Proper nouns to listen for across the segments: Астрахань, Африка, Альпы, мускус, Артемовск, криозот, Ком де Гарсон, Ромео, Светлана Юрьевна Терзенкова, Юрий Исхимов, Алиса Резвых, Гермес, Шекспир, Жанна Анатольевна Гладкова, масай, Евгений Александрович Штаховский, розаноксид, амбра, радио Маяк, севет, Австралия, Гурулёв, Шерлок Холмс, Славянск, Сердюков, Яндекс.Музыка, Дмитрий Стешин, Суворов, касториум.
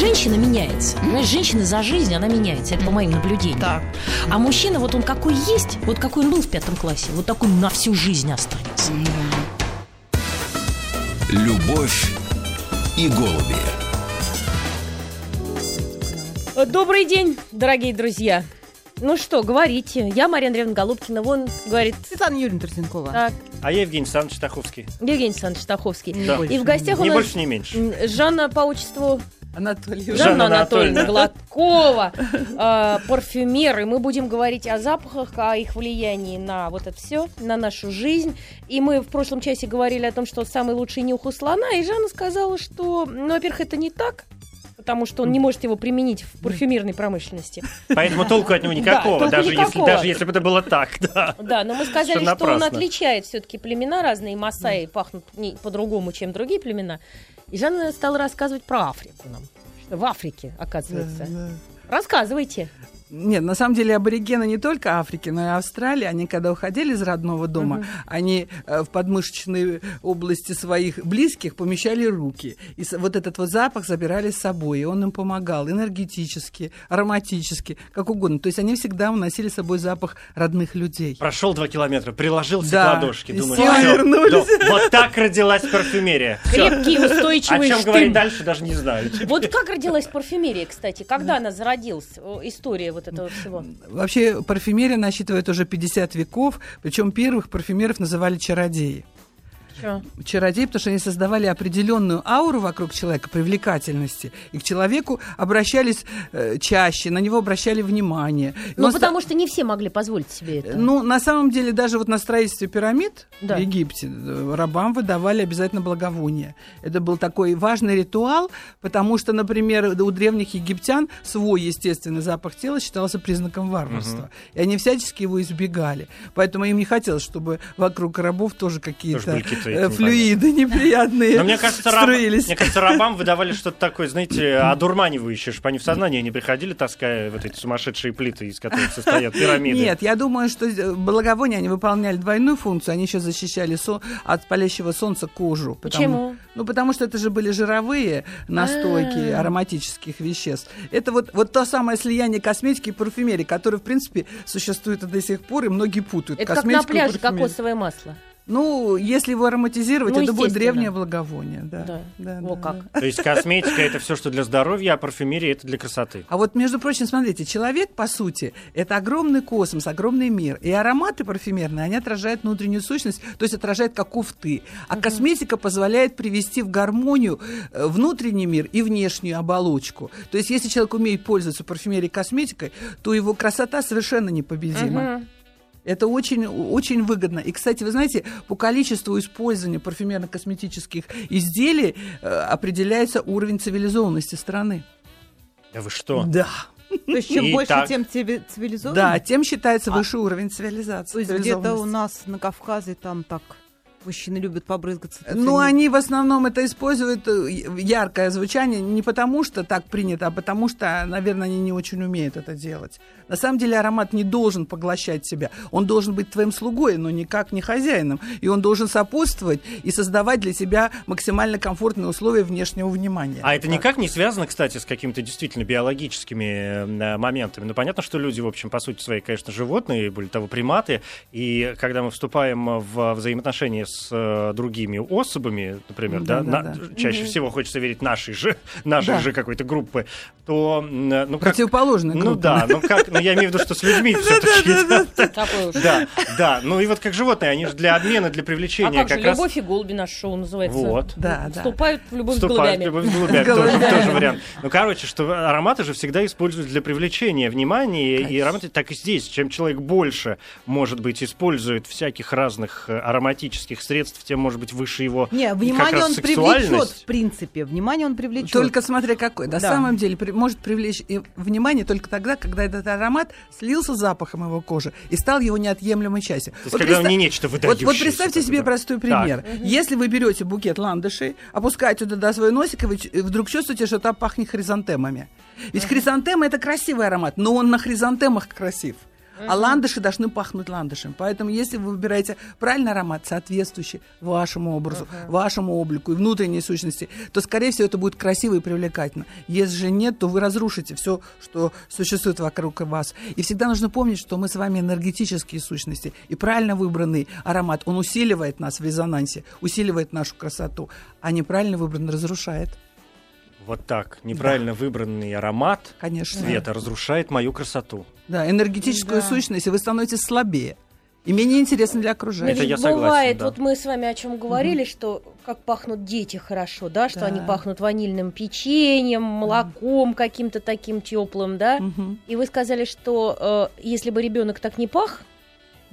Женщина меняется. Понимаешь, женщина за жизнь, она меняется. Это по моим наблюдениям. Да. А мужчина, вот он какой есть, вот какой он был в 5 классе, вот такой на всю жизнь останется. Любовь и голуби. Добрый день, дорогие друзья. Ну что, говорите. Я Мария Андреевна Голубкина, вон говорит Светлана Юрьевна Терзенкова. Так. А я Евгений Александрович Штаховский. Евгений Александрович Штаховский. Да. И в гостях у нас... Не больше, не меньше. Жанна по отчеству... Жанна Анатольевна Гладкова, парфюмер. И мы будем говорить о запахах, о их влиянии на вот это все, на нашу жизнь. И мы в прошлом часе говорили о том, что самый лучший нюх у слона. И Жанна сказала, что, ну, во-первых, это не так, потому что он не может его применить в парфюмерной промышленности. Поэтому толку от него никакого, да, даже если бы это было так. Да, да, но мы сказали, что он отличает все-таки племена разные. Масаи пахнут по-другому, чем другие племена. И Жанна стала рассказывать про Африку нам. Что в Африке, оказывается. Да. Рассказывайте. Нет, на самом деле аборигены не только Африки, но и Австралии. Они, когда уходили из родного дома, они в подмышечной области своих близких помещали руки. И вот этот вот запах забирали с собой. И он им помогал энергетически, ароматически, как угодно. То есть они всегда уносили с собой запах родных людей. Прошел 2 километра, приложился к ладошке. Думаешь, все, вот так родилась парфюмерия. Крепкий, устойчивый штырь. О чем говорить дальше, даже не знаю. Вот как родилась парфюмерия, кстати? Когда она зародилась? История вот этого всего. Вообще парфюмерия насчитывает уже 50 веков, причем первых парфюмеров называли чародеи. Чародеи, потому что они создавали определенную ауру вокруг человека, привлекательности. И к человеку обращались чаще, на него обращали внимание. Ну, потому что не все могли позволить себе это. Ну, на самом деле, даже вот на строительстве пирамид в Египте рабам выдавали обязательно благовония. Это был такой важный ритуал, потому что, например, у древних египтян свой естественный запах тела считался признаком варварства. И они всячески его избегали. Поэтому им не хотелось, чтобы вокруг рабов тоже какие-то... флюиды неприятные. Мне кажется, рабам выдавали что-то такое, знаете, одурманивающее, чтобы они в сознание не приходили, таская вот эти сумасшедшие плиты, из которых состоят пирамиды. Нет, я думаю, что благовония, они выполняли двойную функцию, они еще защищали от палящего солнца кожу. Почему? Ну, потому что это же были жировые настойки ароматических веществ. Это вот то самое слияние косметики и парфюмерии, которое, в принципе, существует до сих пор, и многие путают. Это как на пляже кокосовое масло. Ну, если его ароматизировать, это будет древнее благовоние. То есть косметика — это все, что для здоровья, а парфюмерия — это для красоты. А вот, между прочим, смотрите, человек, по сути, это огромный космос, огромный мир. И ароматы парфюмерные, они отражают внутреннюю сущность, то есть отражают, каков ты. А косметика позволяет привести в гармонию внутренний мир и внешнюю оболочку. То есть если человек умеет пользоваться парфюмерией и косметикой, то его красота совершенно непобедима. Это очень, очень выгодно. И, кстати, вы знаете, по количеству использования парфюмерно-косметических изделий определяется уровень цивилизованности страны. Да вы что? Да. То есть чем больше, тем цивилизованнее? Да, тем считается выше уровень цивилизации. То есть где-то у нас на Кавказе там так... Мужчины любят побрызгаться. Ну, они в основном это используют, яркое звучание, не потому что так принято, а потому что, наверное, они не очень умеют это делать. На самом деле аромат не должен поглощать себя. Он должен быть твоим слугой, но никак не хозяином. И он должен сопутствовать и создавать для себя максимально комфортные условия внешнего внимания. А это никак не связано, кстати, с какими-то действительно биологическими моментами. Ну, понятно, что люди, в общем, по сути свои, конечно, животные, более того, приматы. И когда мы вступаем в взаимоотношения с другими особами, например, чаще всего хочется верить нашей же какой-то группы, то... Ну, как... Противоположной группы. Ну да, я имею в виду, что с людьми все-таки... Да, ну и вот как животные, они же для обмена, для привлечения как раз... А как же «Любовь и голуби» наше шоу называется. Вот. Вступают в «Любовь с голубями». Тоже вариант. Ну, короче, что ароматы же всегда используют для привлечения внимания, и ароматы так и здесь. Чем человек больше, может быть, использует всяких разных ароматических средств, тем, может быть, выше его сексуальность. Не, внимание он привлечет, в принципе. Внимание он привлечет. Только смотря какой. На самом деле может привлечь внимание только тогда, когда этот аромат слился с запахом его кожи и стал его неотъемлемой частью. То есть, вот когда он не нечто выдающееся. Вот представьте себе простой пример. Так. Если вы берете букет ландышей, опускаете туда свой носик, и вы вдруг чувствуете, что там пахнет хризантемами. Ведь хризантема — это красивый аромат, но он на хризантемах красив. А ландыши должны пахнуть ландышем. Поэтому, если вы выбираете правильный аромат, соответствующий вашему образу, вашему облику и внутренней сущности, то, скорее всего, это будет красиво и привлекательно. Если же нет, то вы разрушите все, что существует вокруг вас. И всегда нужно помнить, что мы с вами энергетические сущности. И правильно выбранный аромат, он усиливает нас в резонансе, усиливает нашу красоту, а неправильно выбранный разрушает. Вот так. Неправильно выбранный аромат цвета разрушает мою красоту. Да, энергетическую сущность, и вы становитесь слабее. И менее интересно для окружающих. Это я согласен, бывает, вот мы с вами о чем говорили, что как пахнут дети хорошо, да, что они пахнут ванильным печеньем, молоком каким-то таким теплым, да. И вы сказали, что если бы ребенок так не пах,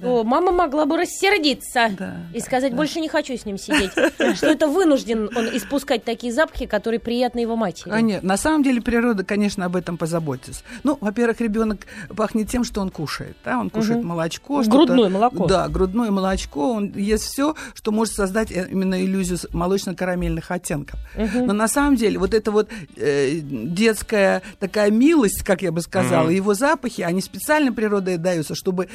то мама могла бы рассердиться и сказать, больше не хочу с ним сидеть. Что это вынужден он испускать такие запахи, которые приятны его матери. На самом деле природа, конечно, об этом позаботится. Ну, во-первых, ребенок пахнет тем, что он кушает. Да? Он кушает молочко. Грудное молоко. Да, грудное молочко. Он ест все, что может создать именно иллюзию молочно-карамельных оттенков. Но на самом деле вот эта вот детская такая милость, как я бы сказала, его запахи, они специально природой даются, чтобы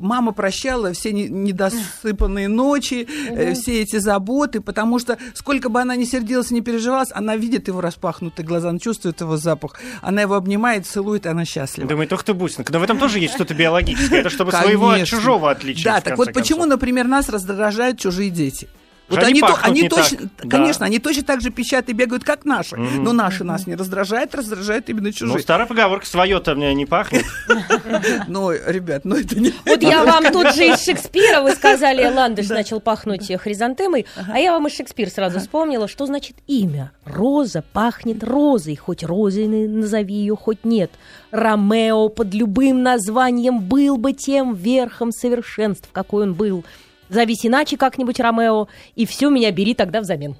мама прощала все недосыпанные ночи, все эти заботы, потому что сколько бы она ни сердилась, ни переживалась, она видит его распахнутые глаза, она чувствует его запах, она его обнимает, целует, и она счастлива. Думает, ох ты бусинка, но в этом тоже есть что-то биологическое, это чтобы своего от чужого отличить. Да, так вот почему, например, нас раздражают чужие дети? Вот они точно, конечно, они точно так же пищат и бегают, как наши. Но наши нас не раздражают, раздражают именно чужие. Ну, старая поговорка, свое-то мне не пахнет. Ну, ребят, ну это не... Вот я вам тут же из Шекспира, вы сказали, ландыш начал пахнуть хризантемой, а я вам из Шекспира сразу вспомнила, что значит имя. Роза пахнет розой, хоть розой назови ее, хоть нет. Ромео под любым названием был бы тем верхом совершенств, какой он был. Зовись иначе как-нибудь, Ромео, и все меня бери тогда взамен.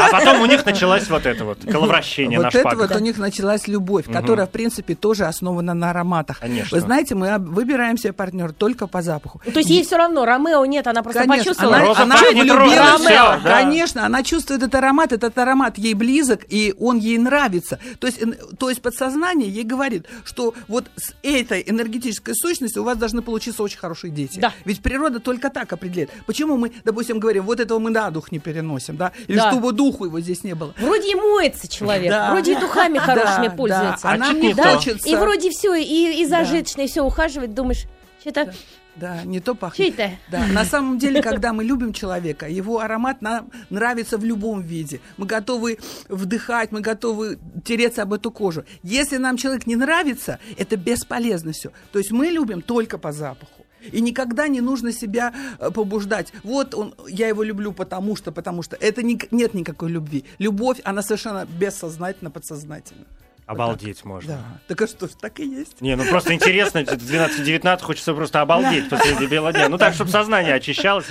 А потом у них началось вот это вот коловращение на шпагах. Вот это вот у них началась любовь, которая, в принципе, тоже основана на ароматах. Конечно. Вы знаете, мы выбираем себе партнера только по запаху. То есть ей все равно, Ромео нет, она просто почувствовала. Она влюбилась. Конечно, она чувствует этот аромат ей близок, и он ей нравится. То есть подсознание ей говорит, что вот с этой энергетической сущностью у вас должны получиться очень хорошие дети. Ведь природа только так определяет. Почему мы, допустим, говорим, вот этого мы на дух не переносим, да? Или чтобы духу его здесь не было. Вроде и моется человек, вроде и духами хорошими пользуется. А нам не хочется. И вроде все, и зажиточно, и все ухаживает, думаешь, что-то... Да, не то пахнет. Да. На самом деле, когда мы любим человека, его аромат нам нравится в любом виде. Мы готовы вдыхать, мы готовы тереться об эту кожу. Если нам человек не нравится, это бесполезно все. То есть мы любим только по запаху. И никогда не нужно себя побуждать. Вот я его люблю, потому что. Это нет никакой любви. Любовь, она совершенно бессознательно, подсознательна. Обалдеть можно. Да. Так а что ж, так и есть. Не, ну просто интересно, 12-19 хочется просто обалдеть посреди белого дня. Ну так, чтобы сознание очищалось,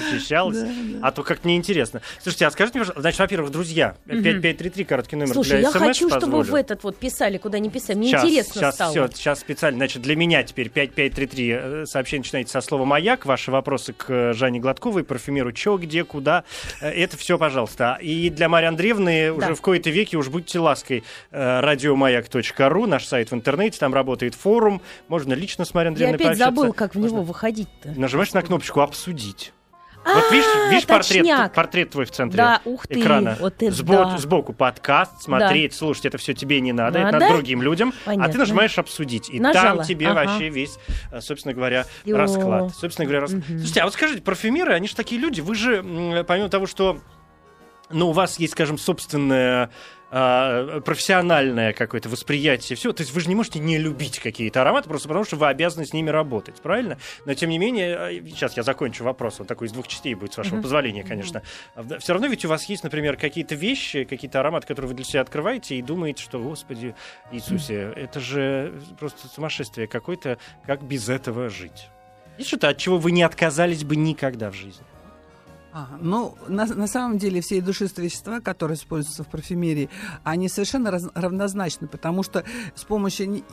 а то как-то неинтересно. Слушайте, а скажите, значит, во-первых, друзья, 5533, короткий номер для СМС. Слушай, я хочу, чтобы вы в этот вот писали, куда не писали, мне интересно стало. Сейчас специально, значит, для меня теперь 5533 сообщение начинайте со слова «Маяк», ваши вопросы к Жанне Гладковой, парфюмеру «Чё, где, куда», это все, пожалуйста. И для Марии Андреевны уже в кои-то веки уж будьте лаской, радио «Маяк». .ру, наш сайт в интернете, там работает форум, можно лично с Марией Андреевной пообщаться. Я опять забыл, как в него выходить-то. Нажимаешь на кнопочку «Обсудить». Вот видишь портрет твой в центре экрана. Сбоку подкаст, смотреть, слушать, это все тебе не надо, это надо другим людям. А ты нажимаешь «Обсудить». И там тебе вообще весь, собственно говоря, расклад. Слушайте, а вот скажите, парфюмеры, они же такие люди, вы же, помимо того, что у вас есть, скажем, собственная профессиональное какое-то восприятие всего. То есть вы же не можете не любить какие-то ароматы, просто потому что вы обязаны с ними работать, правильно? Но тем не менее, сейчас я закончу вопрос, он такой из двух частей будет, с вашего позволения, конечно. Все равно ведь у вас есть, например, какие-то вещи, какие-то ароматы, которые вы для себя открываете и думаете, что, Господи Иисусе, это же просто сумасшествие какое-то, как без этого жить? Есть что-то, от чего вы не отказались бы никогда в жизни? На самом деле все душистые вещества, которые используются в парфюмерии, они совершенно равнозначны, потому что с помощью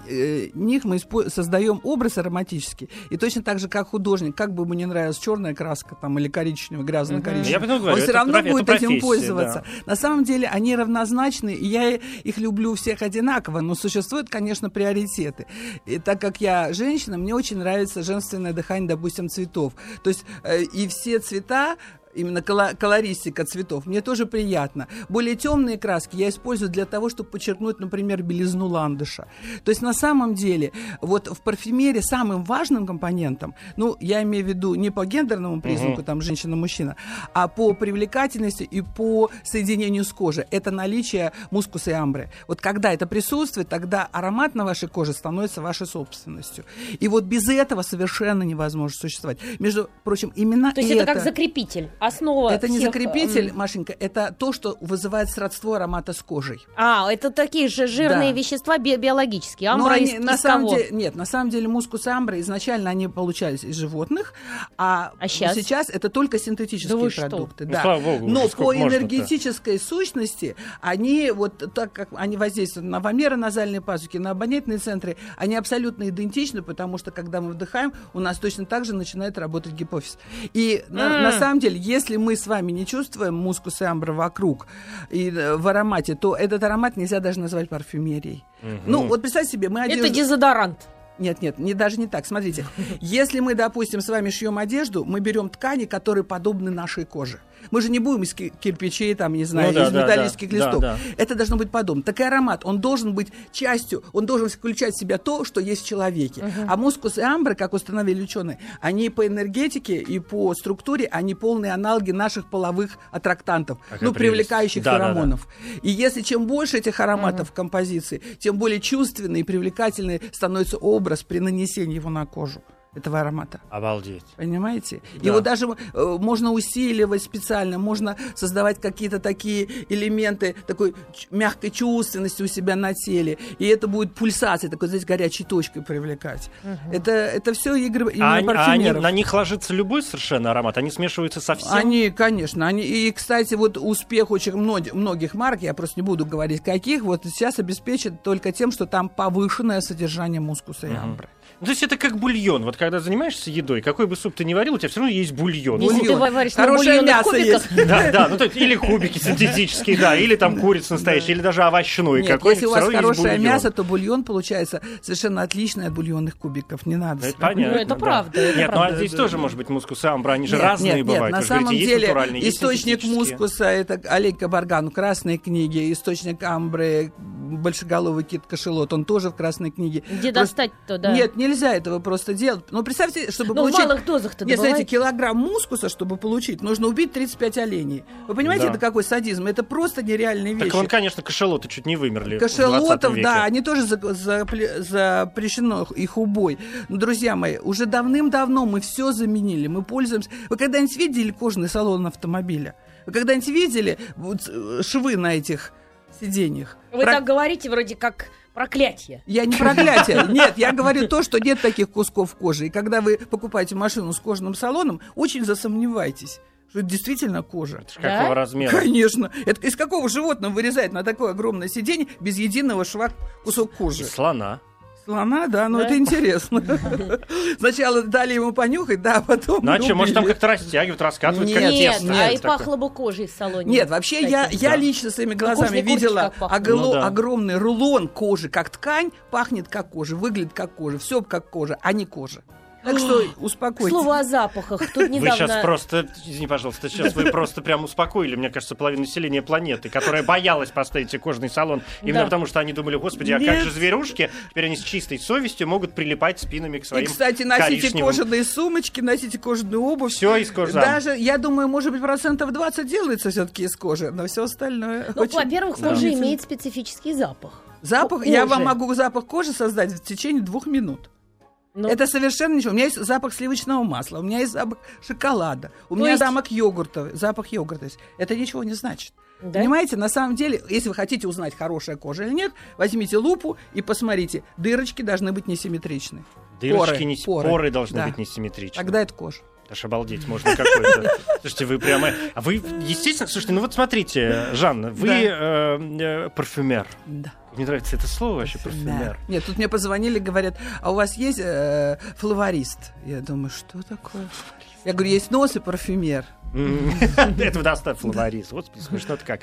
них мы создаем образ ароматический. И точно так же, как художник, как бы ему не нравилась черная краска там, или коричневая, грязно-коричневая, он все равно будет этим пользоваться. Да. На самом деле они равнозначны, и я их люблю всех одинаково, но существуют, конечно, приоритеты. И так как я женщина, мне очень нравится женственное дыхание, допустим, цветов. То есть и все цвета, именно колористика цветов, мне тоже приятно. Более темные краски я использую для того, чтобы подчеркнуть, например, белизну ландыша. То есть на самом деле вот в парфюмерии самым важным компонентом, ну, я имею в виду не по гендерному признаку, там, женщина-мужчина, а по привлекательности и по соединению с кожей, это наличие мускуса и амбры. Вот когда это присутствует, тогда аромат на вашей коже становится вашей собственностью. И вот без этого совершенно невозможно существовать. Между прочим, именно это... То есть это как закрепитель? Основа это всех... не закрепитель, Машенька, это то, что вызывает сродство аромата с кожей. А, это такие же жирные вещества биологические. Амбра они, из самом деле, нет, на самом деле мускус и амбра изначально они получались из животных, а сейчас это только синтетические продукты. Да. Ну, слава богу, но по энергетической сущности они, вот так как они воздействуют на вомероназальные пазухи, на обонятельные центры, они абсолютно идентичны, потому что когда мы вдыхаем, у нас точно так же начинает работать гипофиз. И на самом деле, если мы с вами не чувствуем мускус и амбра вокруг и в аромате, то этот аромат нельзя даже назвать парфюмерией. Ну, вот представьте себе, мы одежду... Это дезодорант. Нет, даже не так. Смотрите, если мы, допустим, с вами шьем одежду, мы берем ткани, которые подобны нашей коже. Мы же не будем из кирпичей, там, не знаю, из металлических листов. Это должно быть подобно. Так и аромат, он должен быть частью, он должен включать в себя то, что есть в человеке. А мускус и амбра, как установили ученые, они по энергетике и по структуре, они полные аналоги наших половых аттрактантов, привлекающих феромонов. И если чем больше этих ароматов в композиции, тем более чувственный и привлекательный становится образ при нанесении его на кожу, этого аромата. Обалдеть. Понимаете? Да. Его даже можно усиливать специально, можно создавать какие-то такие элементы такой мягкой чувственности у себя на теле. И это будет пульсация, такой, знаете, горячей точкой привлекать. Это все игры парфюмеров. На них ложится любой совершенно аромат? Они смешиваются со всем? Конечно. И, кстати, вот успех очень многих марок, я просто не буду говорить каких, вот сейчас обеспечит только тем, что там повышенное содержание мускуса и амбры. То есть это как бульон. Вот когда занимаешься едой, какой бы суп ты ни варил, у тебя все равно есть бульон. Если ты варишь на бульонных кубиках. Да, ну то есть или кубики синтетические, да, или там курица настоящая, или даже овощной какой-нибудь. Если у вас хорошее мясо, то бульон получается совершенно отличный от бульонных кубиков. Не надо. Понятно. Это правда. Нет, ну а здесь тоже может быть мускус и амбра, они же разные бывают. На самом деле источник мускуса — это Олег Кабарган в «Красной книге», источник амбры — большеголовый кит-кашалот, он тоже в «Красной книге». Где достать-то, да? Нет, нельзя этого просто делать. Ну, представьте, чтобы получить... в малых дозах-то добывать. Знаете, килограмм мускуса, чтобы получить, нужно убить 35 оленей. Вы понимаете, это какой садизм? Это просто нереальные вещи. Так вон, конечно, кашалоты чуть не вымерли. Кашалотов, да, они тоже запрещено их убой. Но, друзья мои, уже давным-давно мы все заменили, мы пользуемся... Вы когда-нибудь видели кожаный салон автомобиля? Вы когда-нибудь видели швы на этих сиденьях? Вы так говорите, вроде как... Проклятие. Я не проклятие. Нет, я говорю то, что нет таких кусков кожи. И когда вы покупаете машину с кожаным салоном, очень засомневайтесь, что это действительно кожа. Это какого размера? Конечно. Это из какого животного вырезать на такое огромное сиденье без единого шва кусок кожи? Из слона. Слона, да, но это интересно. Сначала дали ему понюхать, да, а потом... Иначе, может, там как-то растягивают, раскатывают, как тесто. Нет, а и пахло бы кожей в салоне. Нет, вообще я лично своими глазами видела огромный рулон кожи, как ткань, пахнет как кожа, выглядит как кожа, все как кожа, а не кожа. Так что успокойтесь. Слово о запахах. Тут недавно... Вы сейчас просто, извини, пожалуйста, сейчас вы просто прям успокоили, мне кажется, половину населения планеты, которая боялась поставить себе кожаный салон, именно потому что они думали, господи, а как же зверушки? Теперь они с чистой совестью могут прилипать спинами к своим коричневым. И, кстати, носите кожаные сумочки, носите кожаную обувь. Все из кожи. Даже, я думаю, может быть, 20% делается все-таки из кожи, но все остальное... Ну, во-первых, кожа имеет специфический запах. Запах? Я вам могу запах кожи создать в течение 2 минут. Ну. Это совершенно ничего. У меня есть запах сливочного масла, у меня есть запах шоколада, у меня запах йогурта. Это ничего не значит. Да? Понимаете, на самом деле, если вы хотите узнать, хорошая кожа или нет, возьмите лупу и посмотрите. Дырочки должны быть несимметричны. Поры должны быть несимметричны. Тогда это кожа. Аж обалдеть можно какой-то. Слушайте, вы прямо... А вы, естественно... Слушайте, ну вот смотрите, Жанна, вы парфюмер. Да. Мне нравится это слово вообще, парфюмер. Нет, тут мне позвонили, говорят, а у вас есть флорист? Я думаю, что такое? Я говорю, есть нос и парфюмер. Этого достаточно, флорист. Вот смешно-то как.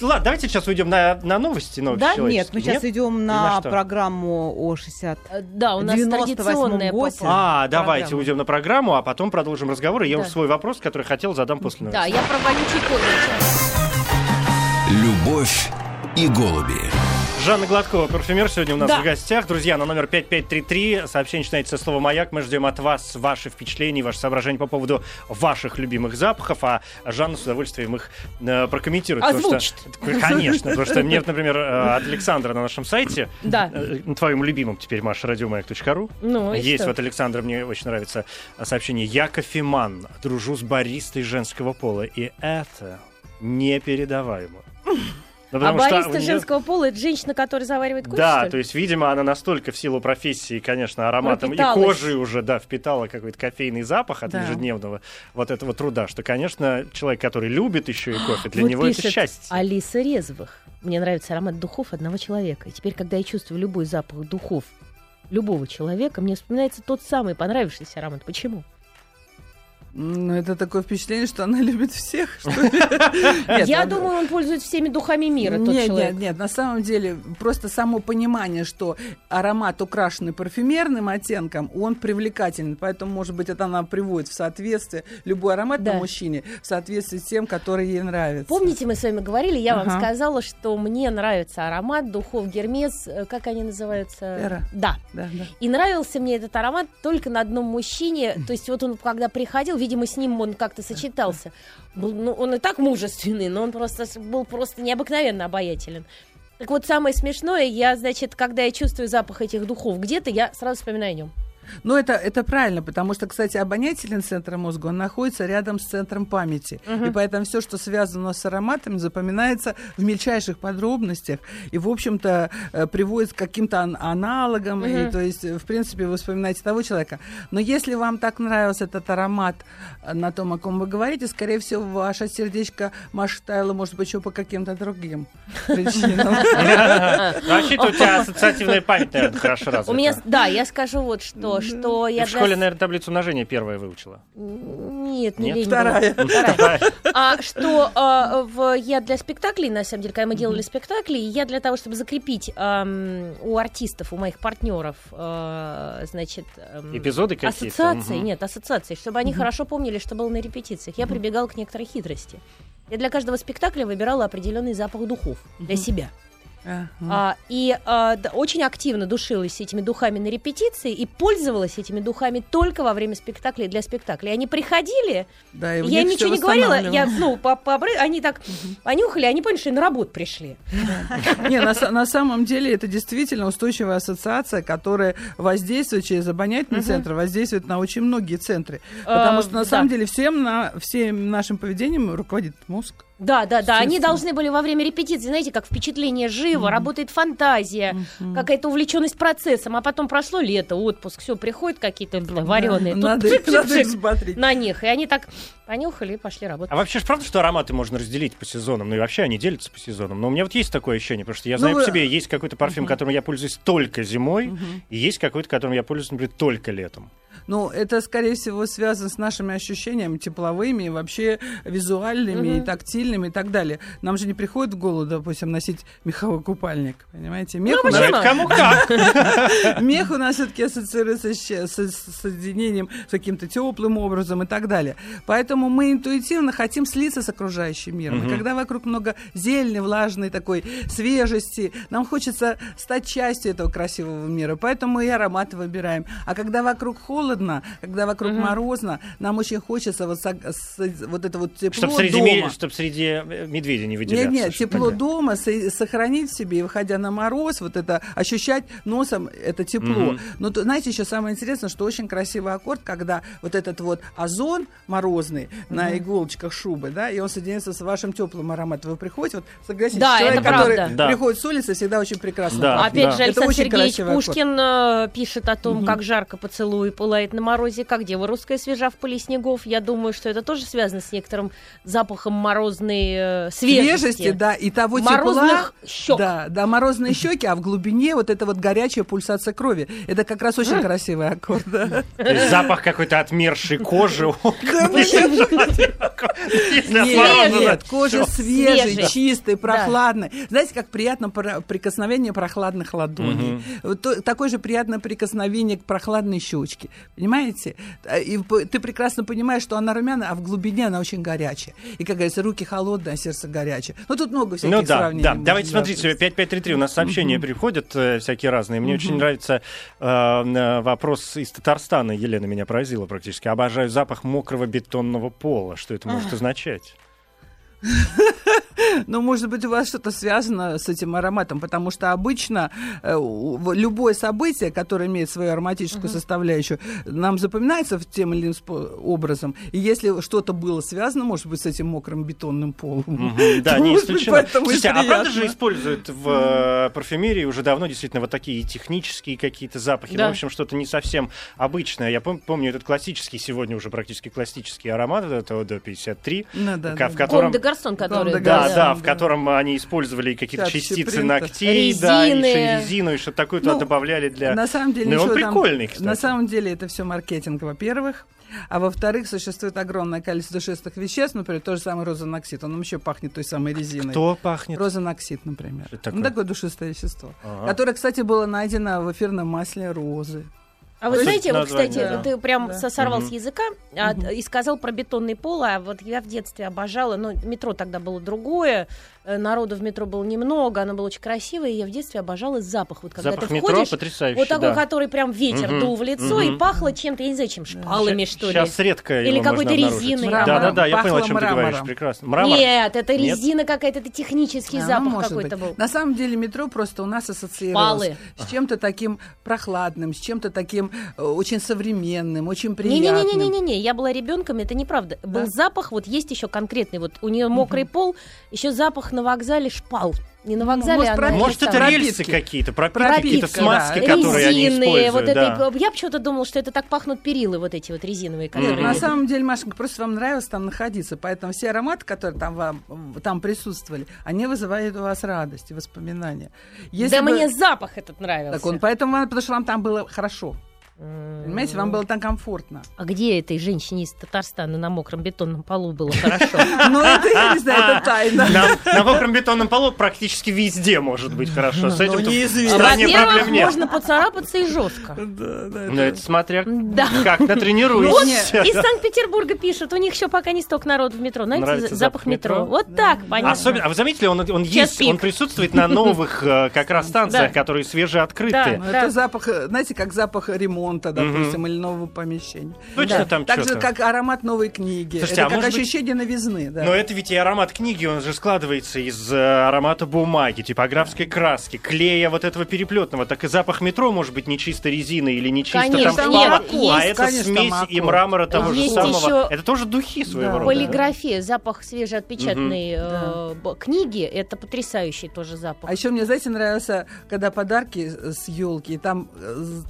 Ладно, давайте сейчас уйдем на новости. Да, нет, мы сейчас идем на программу о 60. Да, у нас традиционная гостья. Давайте уйдем на программу, а потом продолжим разговор. И я уже свой вопрос, который хотел, задам после новости. Да, я про вонючий кофе. Любовь и голуби. Жанна Гладкова, парфюмер, сегодня у нас в гостях. Друзья, на номер 5533 сообщение начинается со слова «Маяк». Мы ждем от вас ваши впечатления, ваши соображения по поводу ваших любимых запахов, а Жанна с удовольствием их прокомментирует. Озвучит. Потому что, конечно, потому что мне, например, от Александра на нашем сайте, твоим любимым теперь, Маша, радиомаяк.ру, есть вот Александра, мне очень нравится сообщение «Я кофеман, дружу с баристой женского пола, и это непередаваемо». Ну, а бариста женского пола — это женщина, которая заваривает кофе, да, что ли? То есть, видимо, она настолько в силу профессии, конечно, ароматом и кожей уже, да, впитала какой-то кофейный запах от ежедневного вот этого труда, что, конечно, человек, который любит еще и кофе, для него это счастье. Алиса Резвых. Мне нравится аромат духов одного человека. И теперь, когда я чувствую любой запах духов любого человека, мне вспоминается тот самый понравившийся аромат. Почему? Ну, это такое впечатление, что она любит всех. Я думаю, он пользуется всеми духами мира, тот человек. Нет, на самом деле, просто само понимание, что аромат, украшенный парфюмерным оттенком, он привлекательный. Поэтому, может быть, это она приводит в соответствие, любой аромат на мужчине, в соответствии с тем, который ей нравится. Помните, мы с вами говорили, я вам сказала, что мне нравится аромат духов Гермес, как они называются? Эра. Да. И нравился мне этот аромат только на одном мужчине. То есть вот он, когда приходил, видимо, с ним он как-то сочетался. Он и так мужественный, но он был просто необыкновенно обаятелен. Так вот, самое смешное, когда я чувствую запах этих духов где-то, я сразу вспоминаю о нем. Ну, это правильно, потому что, кстати, обонятельный центр мозга, он находится рядом с центром памяти. И поэтому все, что связано с ароматами, запоминается в мельчайших подробностях и, в общем-то, приводит к каким-то аналогам. И, то есть, в принципе, вы вспоминаете того человека. Но если вам так нравился этот аромат на том, о ком вы говорите, скорее всего, ваше сердечко маштайло, может быть, еще по каким-то другим причинам. Вообще-то у тебя ассоциативная память, наверное, хорошо развита. Да, я скажу вот что. Что я в школе, наверное, таблицу умножения первая выучила. Нет, не вторая. Что я для спектаклей, на самом деле, когда мы делали спектакли, я для того, чтобы закрепить у артистов, у моих партнеров, значит, эпизоды какие-то, ассоциации, чтобы они хорошо помнили, что было на репетициях, я прибегала к некоторой хитрости. Я для каждого спектакля выбирала определенный запах духов для себя. Очень активно душилась этими духами на репетиции и пользовалась этими духами только во время спектакля и для спектакля. И они приходили, и я им ничего не говорила, они так понюхали, они поняли, что и на работу пришли. На самом деле это действительно устойчивая ассоциация, которая воздействует через обонятельный центр, воздействует на очень многие центры. Потому что на самом деле всем нашим поведением руководит мозг. Да, они должны были во время репетиции, знаете, как впечатление живо, работает фантазия, какая-то увлеченность процессом, а потом прошло лето, отпуск, все, приходят какие-то вареные, тут на них, и они так понюхали и пошли работать. А вообще же правда, что ароматы можно разделить по сезонам, ну и вообще они делятся по сезонам, но у меня вот есть такое ощущение, потому что я знаю по себе, есть какой-то парфюм, которым я пользуюсь только зимой, и есть какой-то, которым я пользуюсь, например, только летом. Ну, это, скорее всего, связано с нашими ощущениями тепловыми, и вообще визуальными, и тактильными, и так далее. Нам же не приходит в голову, допустим, носить меховой купальник, понимаете? Мех у нас все-таки ассоциируется с соединением с каким-то теплым образом и так далее. Поэтому мы интуитивно хотим слиться с окружающим миром. И когда вокруг много зелени, влажной такой свежести, нам хочется стать частью этого красивого мира. Поэтому мы и ароматы выбираем. А когда вокруг холодно, когда вокруг морозно, нам очень хочется вот это вот тепло дома. Чтобы среди медведя не выделяться. Нет, тепло дома сохранить в себе, и, выходя на мороз, вот это ощущать носом это тепло. Но, знаете, еще самое интересное, что очень красивый аккорд, когда вот этот вот озон морозный на иголочках шубы, да, и он соединяется с вашим теплым ароматом. Вы приходите, вот согласитесь, человек, который приходит с улицы, всегда очень прекрасно. Опять же, Александр Сергеевич Пушкин пишет о том, как жарко поцелуй и лает на морозе, как дева русская свежа в пыли снегов. Я думаю, что это тоже связано с некоторым запахом морозной свежести, да, и того морозных тепла, щек. Да, морозные щеки, а в глубине вот эта вот горячая пульсация крови. Это как раз очень красивый аккорд. Да? То есть запах какой-то отмершей кожи. Нет, кожа свежая, чистая, прохладная. Знаете, как приятно прикосновение прохладных ладоней. Такое же приятное прикосновение к прохладной щечке. Понимаете? И ты прекрасно понимаешь, что она румяная, а в глубине она очень горячая. И, как говорится, руки холодные, а сердце горячее. Ну, тут много всяких сравнений. Да. Давайте смотрите, 5533, у нас сообщения приходят всякие разные. Мне очень нравится вопрос из Татарстана. Елена меня поразила практически. Обожаю запах мокрого бетонного пола. Что это может означать? Ну, может быть, у вас что-то связано с этим ароматом, потому что обычно любое событие, которое имеет свою ароматическую составляющую, нам запоминается в тем или иным образом. И если что-то было связано, может быть, с этим мокрым бетонным полом. Да, не исключено. Слушайте, а правда же используют в парфюмерии уже давно действительно вот такие технические какие-то запахи, да. Ну, в общем, что-то не совсем обычное. Я помню этот классический, сегодня уже практически классический аромат, это ОД-53, в котором... Ком де Гарсон, который... Да, в котором они использовали какие-то частицы ногтей, резину, и что-то такое туда добавляли для... На самом деле, он прикольный, кстати. На самом деле, это все маркетинг, во-первых. А во-вторых, существует огромное количество душистых веществ, например, тот же самый розаноксид. Он еще пахнет той самой резиной. Кто пахнет? Розаноксид, например. Ну, такое душистое вещество, которое, кстати, было найдено в эфирном масле розы. А вы знаете, вот, кстати, ты прям сорвал с языка и сказал про бетонный пол, а вот я в детстве обожала, но метро тогда было другое, народу в метро было немного, оно было очень красивое, и я в детстве обожала запах. Вот когда запах ты метро входишь, потрясающий, вот такой, который прям ветер дул в лицо и пахло чем-то, я не знаю, чем шпалами, что ли. Сейчас редко или какой-то резиной. Да, я поняла, о чем ты говоришь, прекрасно. Мрамор? Нет, это резина какая-то, это технический запах какой-то был. На самом деле метро просто у нас ассоциировалось с чем-то таким прохладным, с чем-то таким очень современным, очень приятным. Не-не-не, я была ребенком, это неправда. Да? Был запах, вот есть еще конкретный, вот у нее мокрый пол, еще запах на вокзале шпал. Не на вокзале, а может, это рельсы какие-то, какие-то смазки, которые они используют. Вот это, я почему-то думала, что это так пахнут перилы, вот эти вот резиновые. Нет, на самом деле, Машенька, просто вам нравилось там находиться, поэтому все ароматы, которые там присутствовали, они вызывают у вас радость и воспоминания. Если да бы... мне запах этот нравился. Так он, поэтому, потому что вам там было хорошо. Понимаете, вам было там комфортно. А где этой женщине из Татарстана на мокром бетонном полу было хорошо? Ну, это, я не знаю, это тайна. На мокром бетонном полу практически везде может быть хорошо. С этим в стране проблем нет. Можно поцарапаться и жестко. Но это смотря как натренируешься. Вот из Санкт-Петербурга пишут, у них еще пока не столько народу в метро. Знаете, запах метро. Вот так, понятно. А вы заметили, он есть, он присутствует на новых как раз станциях, которые свежеоткрыты. Это запах, знаете, как запах ремонта, допустим, или нового помещения. Точно там так что-то. Так же, как аромат новой книги. Слушайте, это как ощущение новизны. Да. Но это ведь и аромат книги, он же складывается из аромата бумаги, типографской краски, клея вот этого переплетного. Так и запах метро может быть не чисто резины или не чисто там шпала, а это смесь и мрамора того же самого. Это тоже духи своего рода. Полиграфия, запах свежеотпечатанной книги, это потрясающий тоже запах. А еще мне, знаете, нравился, когда подарки с елки, и там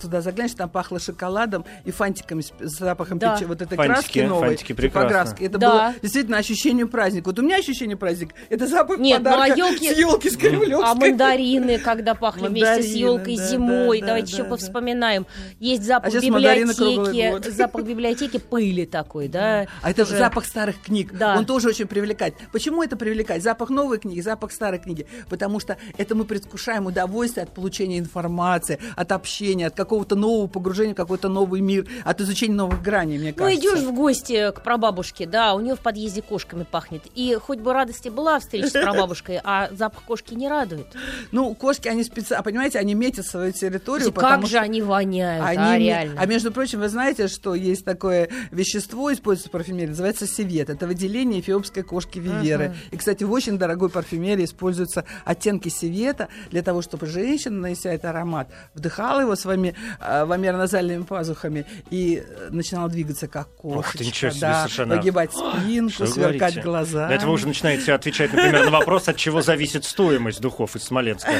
туда заглянешь, там пахнет шоколадом и фантиками с запахом вот этой краски новой. Фантики прекрасно. Это было действительно ощущение праздника. Вот у меня ощущение праздника. Это запах подарка с елки с Кремлёвской. А мандарины, когда пахли вместе с елкой зимой. Давайте еще повспоминаем. Есть запах библиотеки. Запах библиотеки пыли такой, да? А это запах старых книг. Он тоже очень привлекательный. Почему это привлекает? Запах новой книги, запах старой книги. Потому что это мы предвкушаем удовольствие от получения информации, от общения, от какого-то нового погружения в какой-то новый мир, от изучения новых граней, мне кажется. Ну, идешь в гости к прабабушке, да, у нее в подъезде кошками пахнет. И хоть бы радости была встреча с прабабушкой, а запах кошки не радует. Ну, кошки, они специально, понимаете, они метят свою территорию. Как же они воняют, реально. А между прочим, вы знаете, что есть такое вещество, используется в парфюмерии, называется севет. Это выделение эфиопской кошки Виверы. И, кстати, в очень дорогой парфюмерии используются оттенки севета для того, чтобы женщина, нанося этот аромат, вдыхала его своими, во мерно назальными пазухами и начинала двигаться как кошечка. Ух ты, ничего себе, да, совершенно... Нагибать спинку, сверкать глаза. Это вы уже начинаете отвечать, например, на вопрос, от чего зависит стоимость духов из Смоленска.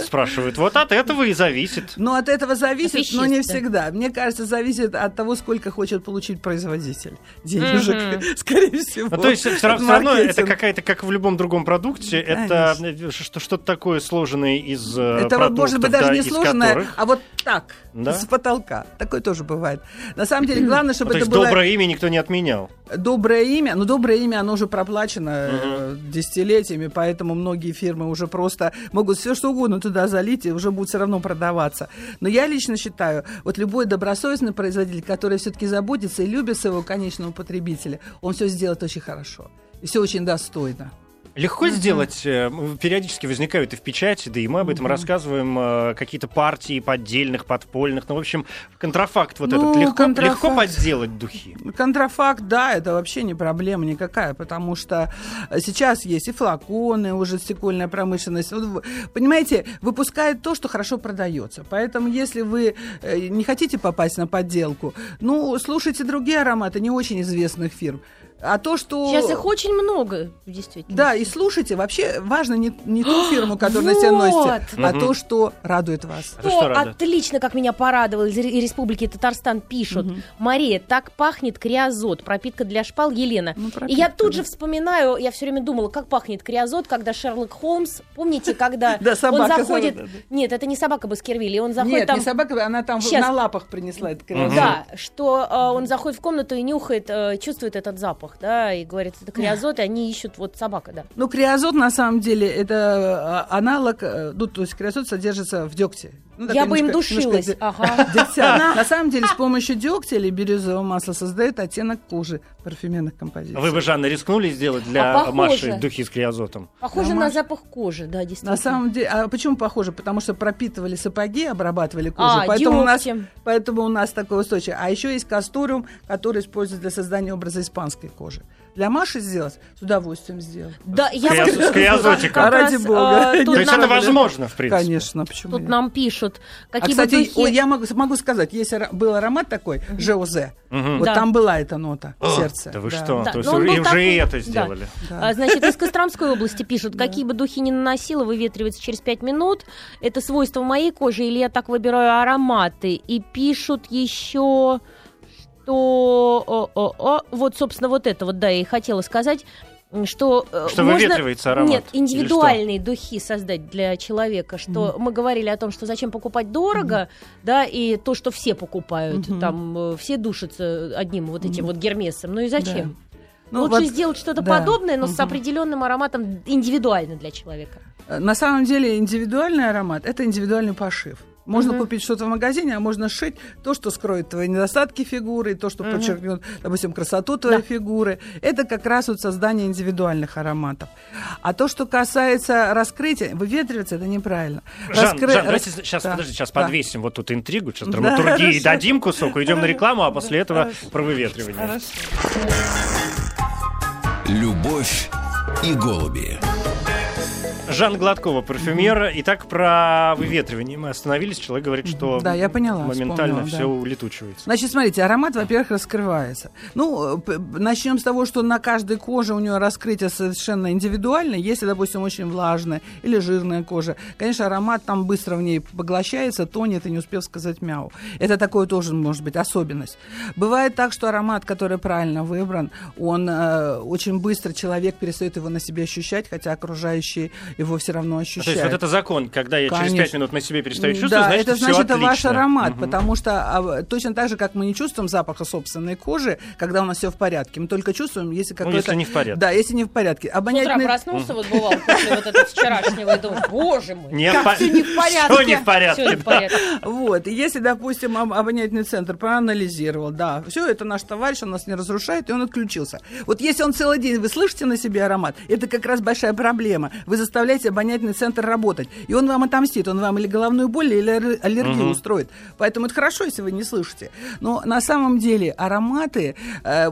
Спрашивают, вот от этого и зависит. Ну, от этого зависит, но не всегда. Мне кажется, зависит от того, сколько хочет получить производитель денежек, скорее всего. Ну, то есть все равно это какая-то, как в любом другом продукте, это что-то такое сложенное из продуктов. Это может быть даже не сложенное, а вот так, с потолка. Такое тоже бывает. На самом деле, главное, чтобы это было... То есть доброе имя никто не отменял? Доброе имя, но доброе имя, оно уже проплачено десятилетиями, поэтому многие фирмы уже просто могут все что угодно туда залить, и уже будет все равно продаваться. Но я лично считаю, вот любой добросовестный производитель, который все-таки заботится и любит своего конечного потребителя, он все сделает очень хорошо, и все очень достойно. Легко сделать, периодически возникают и в печати, да и мы об этом рассказываем, какие-то партии поддельных, подпольных, ну, в общем, контрафакт вот этот, легко подделать духи. Контрафакт, да, это вообще не проблема никакая, потому что сейчас есть и флаконы, уже стекольная промышленность, вот, понимаете, выпускает то, что хорошо продается, поэтому если вы не хотите попасть на подделку, ну, слушайте другие ароматы не очень известных фирм. А то, что... Сейчас их очень много, действительно. Да, и слушайте, вообще важно не ту фирму, которую на себя носите, а то, что радует вас. Отлично, как меня порадовало, из Республики Татарстан пишут. Мария, так пахнет криозот, пропитка для шпал, Елена. Ну, пропитка, и я тут же вспоминаю, я все время думала, как пахнет криозот, когда Шерлок Холмс, помните, когда он заходит... Нет, это не собака Баскервилли, он заходит там... Нет, не собака, она там на лапах принесла этот криозот. Да, что он заходит в комнату и нюхает, чувствует этот запах. Да, и говорят, это криозот, и они ищут вот собака, да. Ну, криозот, на самом деле, это аналог, ну, то есть криозот содержится в дегте. Ну, я бы им душилась. На самом деле, с помощью дегтя или бирюзового масла создают оттенок кожи парфюмерных композиций. Вы бы, Жанна, рискнули сделать для Маши духи с криозотом? Похоже на запах кожи, да, действительно. На самом деле, а почему похоже? Потому что пропитывали сапоги, обрабатывали кожу, поэтому у нас такое устойчивое. А еще есть касториум, который используется для создания образа испанской кожи. Для Маши сделать с удовольствием сделать. Да, с криозотиком. Ради бога. То есть это возможно, в принципе. Конечно, почему нет? Тут нам пишут, какие бы духи... Кстати, я могу сказать, есть был аромат такой, Жозе, вот там была эта нота в сердце. Да вы что? То есть уже и это сделали. Значит, из Костромской области пишут, какие бы духи ни наносила, выветривается через 5 минут. Это свойство моей кожи, или я так выбираю ароматы. И пишут еще... Вот, собственно, вот это вот, да, я и хотела сказать, что... Что можно... выветривается аромат. Нет, индивидуальные духи создать для человека, что мы говорили о том, что зачем покупать дорого, да, и то, что все покупают, там, все душатся одним вот этим вот Гермесом, ну и зачем? Да. Ну, лучше сделать что-то подобное, но с определенным ароматом индивидуально для человека. На самом деле индивидуальный аромат – это индивидуальный пошив. Можно купить что-то в магазине, а можно сшить то, что скроет твои недостатки фигуры, то, что подчеркнет, допустим, красоту твоей фигуры. Это как раз вот создание индивидуальных ароматов. А то, что касается раскрытия, выветриваться, это неправильно. Жан, давайте сейчас подвесим вот тут интригу, сейчас драматургии дадим кусок, уйдем на рекламу, а после этого про выветривание. Хорошо. Любовь и голуби. Жанна Гладкова, парфюмер. Итак, про выветривание мы остановились. Человек говорит, что моментально все улетучивается. Значит, смотрите, аромат, во-первых, раскрывается. Ну, начнем с того, что на каждой коже у нее раскрытие совершенно индивидуальное. Если, допустим, очень влажная или жирная кожа, конечно, аромат там быстро в ней поглощается, тонет и не успел сказать мяу. Это такое тоже может быть особенность. Бывает так, что аромат, который правильно выбран, он очень быстро человек перестает его на себе ощущать, хотя окружающие его все равно ощущают. То есть вот это закон, когда я через 5 минут на себе перестаю чувствовать, значит, это значит, это ваш аромат, потому что точно так же, как мы не чувствуем запаха собственной кожи, когда у нас все в порядке, мы только чувствуем, если какой-то... Ну, если не в порядке. Да, если не в порядке. Обонятельный... С утра проснулся, вот бывал, после вот этого вчерашнего, и думал, боже мой, как все не в порядке. Все не в порядке. Вот, если, допустим, обонятельный центр проанализировал, да, все, это наш товарищ, он нас не разрушает, и он отключился. Вот если он целый день, вы слышите на себе аромат, это как раз большая проблема. Вы заставляете заставляете обонятельный центр работать. И он вам отомстит. Он вам или головную боль, или аллергию устроит. Поэтому это хорошо, если вы не слышите. Но на самом деле ароматы...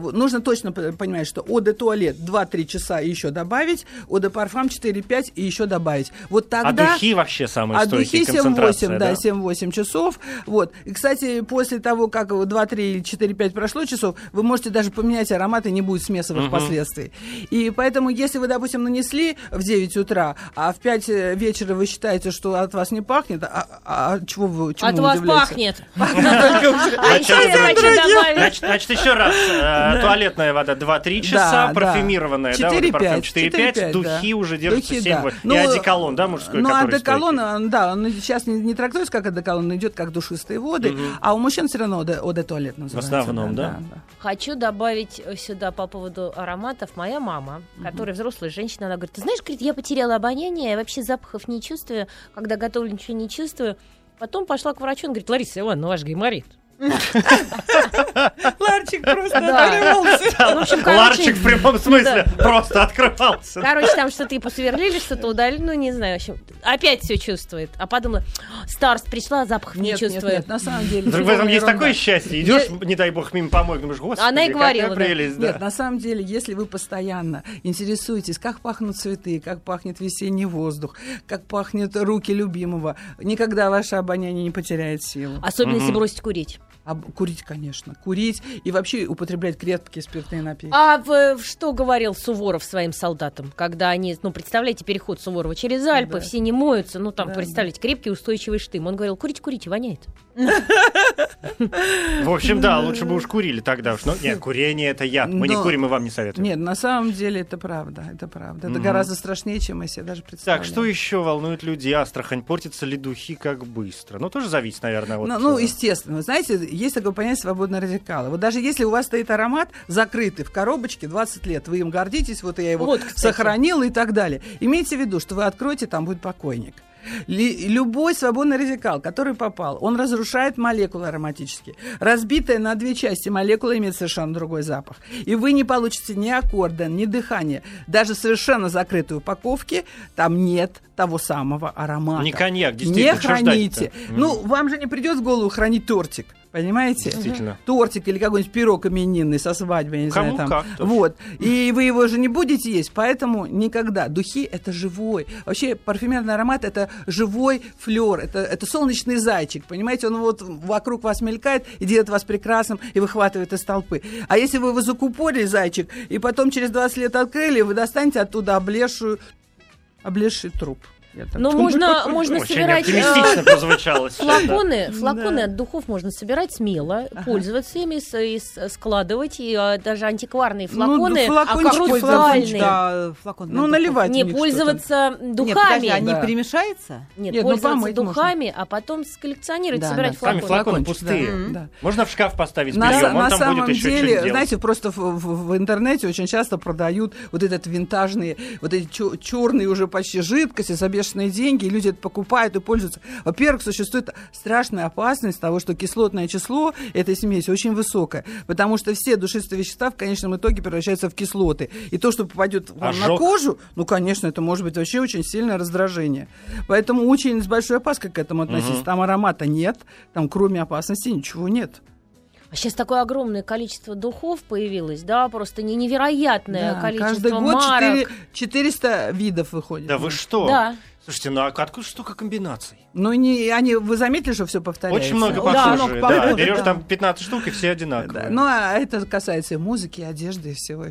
нужно точно понимать, что «Eau de Toilette» 2-3 часа еще добавить, «Eau de Parfum» 4-5 и еще добавить. Вот тогда... А духи вообще самые стойкие, концентрация, да? 7-8 часов. Вот. И, кстати, после того, как 2-3, 4-5 прошло часов, вы можете даже поменять аромат, и не будет смесовых последствий. И поэтому, если вы, допустим, нанесли в 9 утра, а в 5 вечера вы считаете, что от вас не пахнет, а чего вы чему от удивляете? Вас пахнет. Значит, еще раз. Туалетная вода 2-3 часа, парфюмированная, да, 4-5, духи уже держатся 7-8. И одеколон, да, мужской, который стоит? Ну, одеколон, да, он сейчас не трактуется как одеколон, он идет как душистые воды, а у мужчин все равно «Eau de Toilette» называется. В основном, да? Хочу добавить сюда по поводу ароматов. Моя мама, которая взрослая женщина, она говорит: ты знаешь, я потеряла обоняние, я вообще запахов не чувствую, когда готовлю, ничего не чувствую. Потом пошла к врачу, он говорит: Лариса Ивановна, ваш гайморит. Ларчик просто открывался. Ларчик в прямом смысле просто открывался. Короче, там что-то и посверлили, что-то удалили, ну не знаю, в общем, опять все чувствует. А подумала, старость пришла, запах не чувствует. Нет, на самом деле. В этом есть такое счастье. Идешь, не дай бог, мимо помойки, думаешь: господи, она и говорила, прелесть. Нет, на самом деле, если вы постоянно интересуетесь, как пахнут цветы, как пахнет весенний воздух, как пахнет руки любимого, никогда ваше обоняние не потеряет силу. Особенно если бросить курить. Курить, конечно. Курить и вообще употреблять крепкие спиртные напитки. А что говорил Суворов своим солдатам, когда они, ну, представляете, переход Суворова через Альпы, все не моются, ну, там, представляете, крепкий устойчивый штым. Он говорил: курить, курить, воняет. В общем, да, лучше бы уж курили тогда. Нет, курение — это яд. Мы не курим и вам не советуем. Нет, на самом деле это правда. Это правда. Это гораздо страшнее, чем мы себе даже представляем. Так, что еще волнует людей? Астрахань, портятся ли духи как быстро? Ну, тоже зависит, наверное. Ну, естественно. Знаете, есть такое понятие свободного радикала. Вот даже если у вас стоит аромат закрытый в коробочке 20 лет, вы им гордитесь, вот я его сохранила и так далее. Имейте в виду, что вы откроете, там будет покойник. Любой свободный радикал, который попал, он разрушает молекулы ароматические. Разбитая на две части молекула имеет совершенно другой запах. И вы не получите ни аккорда, ни дыхания. Даже совершенно закрытой упаковки там нет того самого аромата. Не коньяк, действительно. Не храните. Ну, вам же не придет в голову хранить тортик. Понимаете? Действительно. Тортик или какой-нибудь пирог именинный со свадьбы, я не кому знаю, там. Как, вот. И вы его же не будете есть, поэтому никогда. Духи — это живой. Вообще парфюмерный аромат — это живой флёр, это солнечный зайчик, понимаете? Он вот вокруг вас мелькает и делает вас прекрасным и выхватывает из толпы. А если вы его закупорили, зайчик, и потом через 20 лет открыли, вы достанете оттуда облезший труп. Но можно собирать флаконы от духов, можно собирать смело, пользоваться ими, складывать, и даже антикварные флаконы, а ну наливать, не пользоваться духами, они перемешаются, нет, пользоваться духами, а потом сколлекционировать, собирать флаконы. Флаконы пустые, можно в шкаф поставить. На самом деле, знаете, просто в интернете очень часто продают вот этот винтажный, вот эти черные уже почти жидкости, собирают деньги, и люди это покупают и пользуются. Во-первых, существует страшная опасность того, что кислотное число этой смеси очень высокое, потому что все душистые вещества в конечном итоге превращаются в кислоты. И то, что попадет на кожу, ну, конечно, это может быть вообще очень сильное раздражение. Поэтому очень с большой опаской к этому относиться. Там аромата нет, там кроме опасности ничего нет. А сейчас такое огромное количество духов появилось, да, просто невероятное количество марок. Каждый год 400 видов выходит. Да вы что? Да. Слушайте, ну откуда столько комбинаций? Ну, вы заметили, что все повторяется? Очень много похожих. Да, берешь там 15 штук, и все одинаковые. Да. Ну, а это касается и музыки, и одежды, и всего.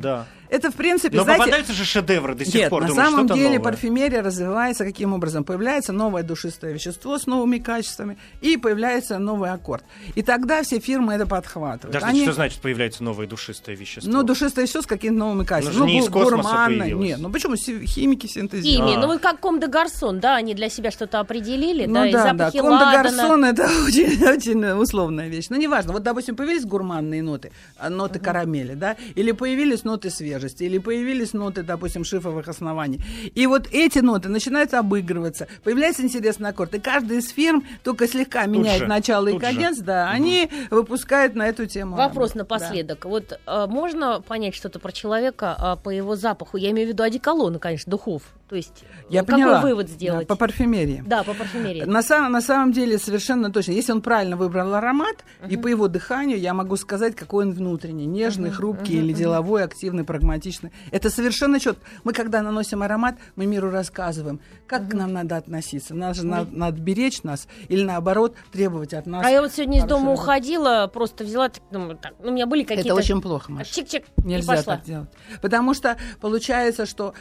Да. Это, в принципе, знаете... Но попадаются же шедевры до сих пор. Нет, на самом деле парфюмерия развивается каким образом? Появляется новое душистое вещество с новыми качествами, и появляется новый аккорд. И тогда все фирмы это подхватывают. Даже что значит появляется новое душистое вещество? Ну, душистое все с какими-то новыми качествами. Ну, не из космоса появилось. Нет, ну почему химики синтезируют? Химия, ну вы как Ком де Гарсон, да, они для себя что-то определили, ну, да, и запахи ладана. Ком де Гарсон — это очень условная вещь. Ну, неважно. Вот, допустим, появились гурманные ноты, ноты карамели, да, или появились ноты свежести, или появились ноты, допустим, шифровых оснований. И вот эти ноты начинают обыгрываться, появляется интересный аккорд. И каждая из фирм только слегка меняет начало и конец, да, они выпускают на эту тему. Вопрос напоследок. Вот можно понять что-то про человека по его запаху? Я имею в виду одеколона, конечно, духов. То есть какой вывод сделать? По парфюмерии. Да, по парфюмерии. На самом деле совершенно точно. Если он правильно выбрал аромат, и по его дыханию я могу сказать, какой он внутренний. Нежный, хрупкий или деловой, активный, прагматичный. Это совершенно четко. Мы, когда наносим аромат, мы миру рассказываем, как к нам надо относиться. Нас же надо беречь нас или, наоборот, требовать от нас. А я вот сегодня из дома уходила, просто взяла... у меня были какие-то... Это очень плохо, Маша. Чик-чик, нельзя так делать. Потому что получается, что...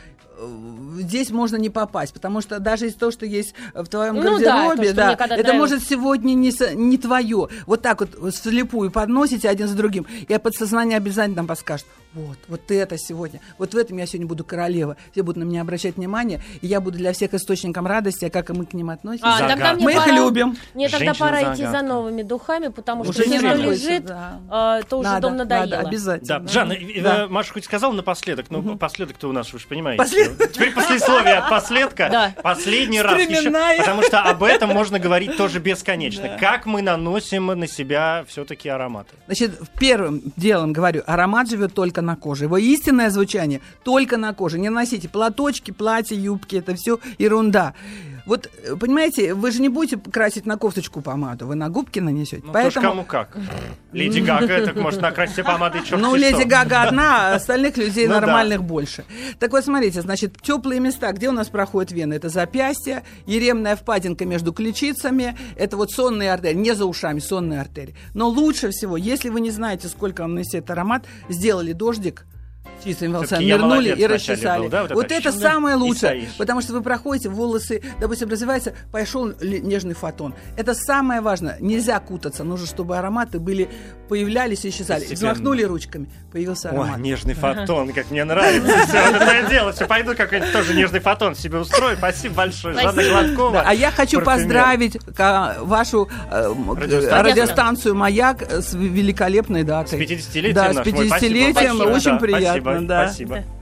Здесь можно не попасть, потому что даже из того, что есть в твоем гардеробе, да, то, да, это может сегодня не твое. Вот так вот вслепую подносите один за другим, и подсознание обязательно нам подскажет. Вот это сегодня. Вот в этом я сегодня буду королева. Все будут на меня обращать внимание, и я буду для всех источником радости, а как мы к ним относимся. Мы их любим. Мне тогда пора идти за новыми духами, потому что все, что лежит, то уже дом надоело. Обязательно. Жанна, Маша хоть сказала напоследок, но последок-то у нас, вы же понимаете. Теперь послесловие от последка. Да. Последний раз еще, потому что об этом можно говорить тоже бесконечно. Да. Как мы наносим на себя все-таки ароматы? Значит, первым делом говорю, аромат живет только на коже. Его истинное звучание только на коже. Не носите платочки, платья, юбки. Это все ерунда. Вот, понимаете, вы же не будете красить на кофточку помаду, вы на губки нанесете. Ну, поэтому... кому как. Леди Гага, так может накрасить все помады, черт. Ну, Леди Гага одна, а остальных людей нормальных больше. Так вот, смотрите, значит, теплые места, где у нас проходят вены, это запястье, еремная впадинка между ключицами, это вот сонные артерии, не за ушами, сонные артерии. Но лучше всего, если вы не знаете, сколько вам нанесет аромат, сделали дождик, чистыми волосами нырнули и расчесали. Вот это самое лучшее, потому что вы проходите, волосы, допустим, развиваются, пошел нежный фотон. Это самое важное. Нельзя кутаться, нужно, чтобы ароматы были, появлялись и исчезали. Взмахнули ручками, появился аромат. О, нежный фотон, как мне нравится. Все, вот это я делаю. Все, пойду какой-нибудь тоже нежный фотон себе устрою. Спасибо большое, Жанна Гладкова. А я хочу поздравить вашу радиостанцию «Маяк» с великолепной датой. С 50-летием. Да, с 50-летием. Очень приятно. Спасибо.